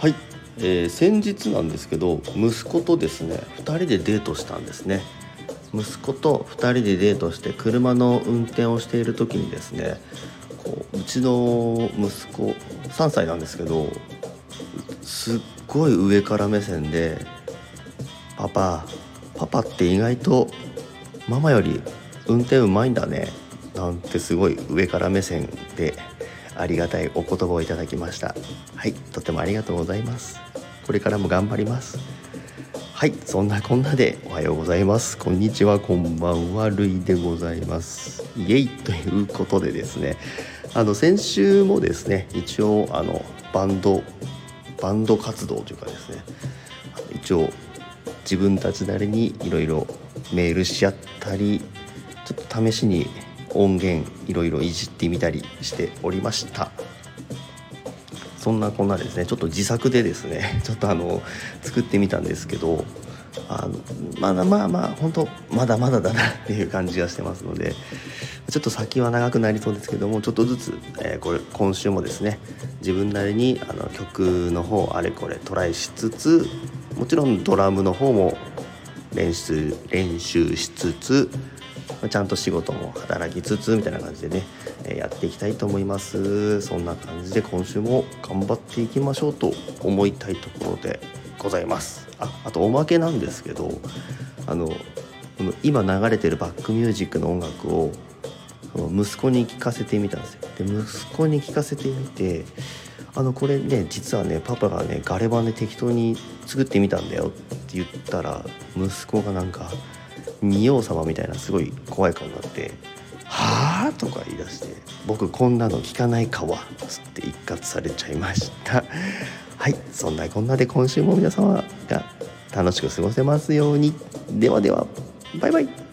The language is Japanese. はい、先日なんですけど息子とですね2人でデートしたんですね。息子と2人でデートして車の運転をしている時にですねうちの息子3歳なんですけどすっごい上から目線でパパって意外とママより運転うまいんだねなんてすごい上から目線でありがたいお言葉をいただきました。はい、とてもありがとうございます。これからも頑張ります。はい、そんなこんなでおはようございます、こんにちは、こんばんは、るいでございます。イエイということでですね先週もですね一応バンド活動というかですね一応自分たちなりにいろいろメールし合ったりちょっと試しに音源いろいろいじってみたりしておりました。そんなこんなですねちょっと自作でですねちょっと作ってみたんですけどまだ本当まだまだだなっていう感じがしてますのでちょっと先は長くなりそうですけどもちょっとずつ、今週もですね自分なりに曲の方あれこれトライしつつもちろんドラムの方も練習しつつちゃんと仕事も働きつつみたいな感じでね、やっていきたいと思います。そんな感じで今週も頑張っていきましょうと思いたいところでございます。あとおまけなんですけど今流れてるバックミュージックの音楽を息子に聞かせてみたんですよ。で息子に聞かせてみてこれね実はねパパがねガレ版で適当に作ってみたんだよって言ったら息子がなんか仁王様みたいなすごい怖い顔になってはぁとか言い出して僕こんなの聞かないかわつって一喝されちゃいました。はい、そんなこんなで今週も皆様が楽しく過ごせますように。ではではバイバイ。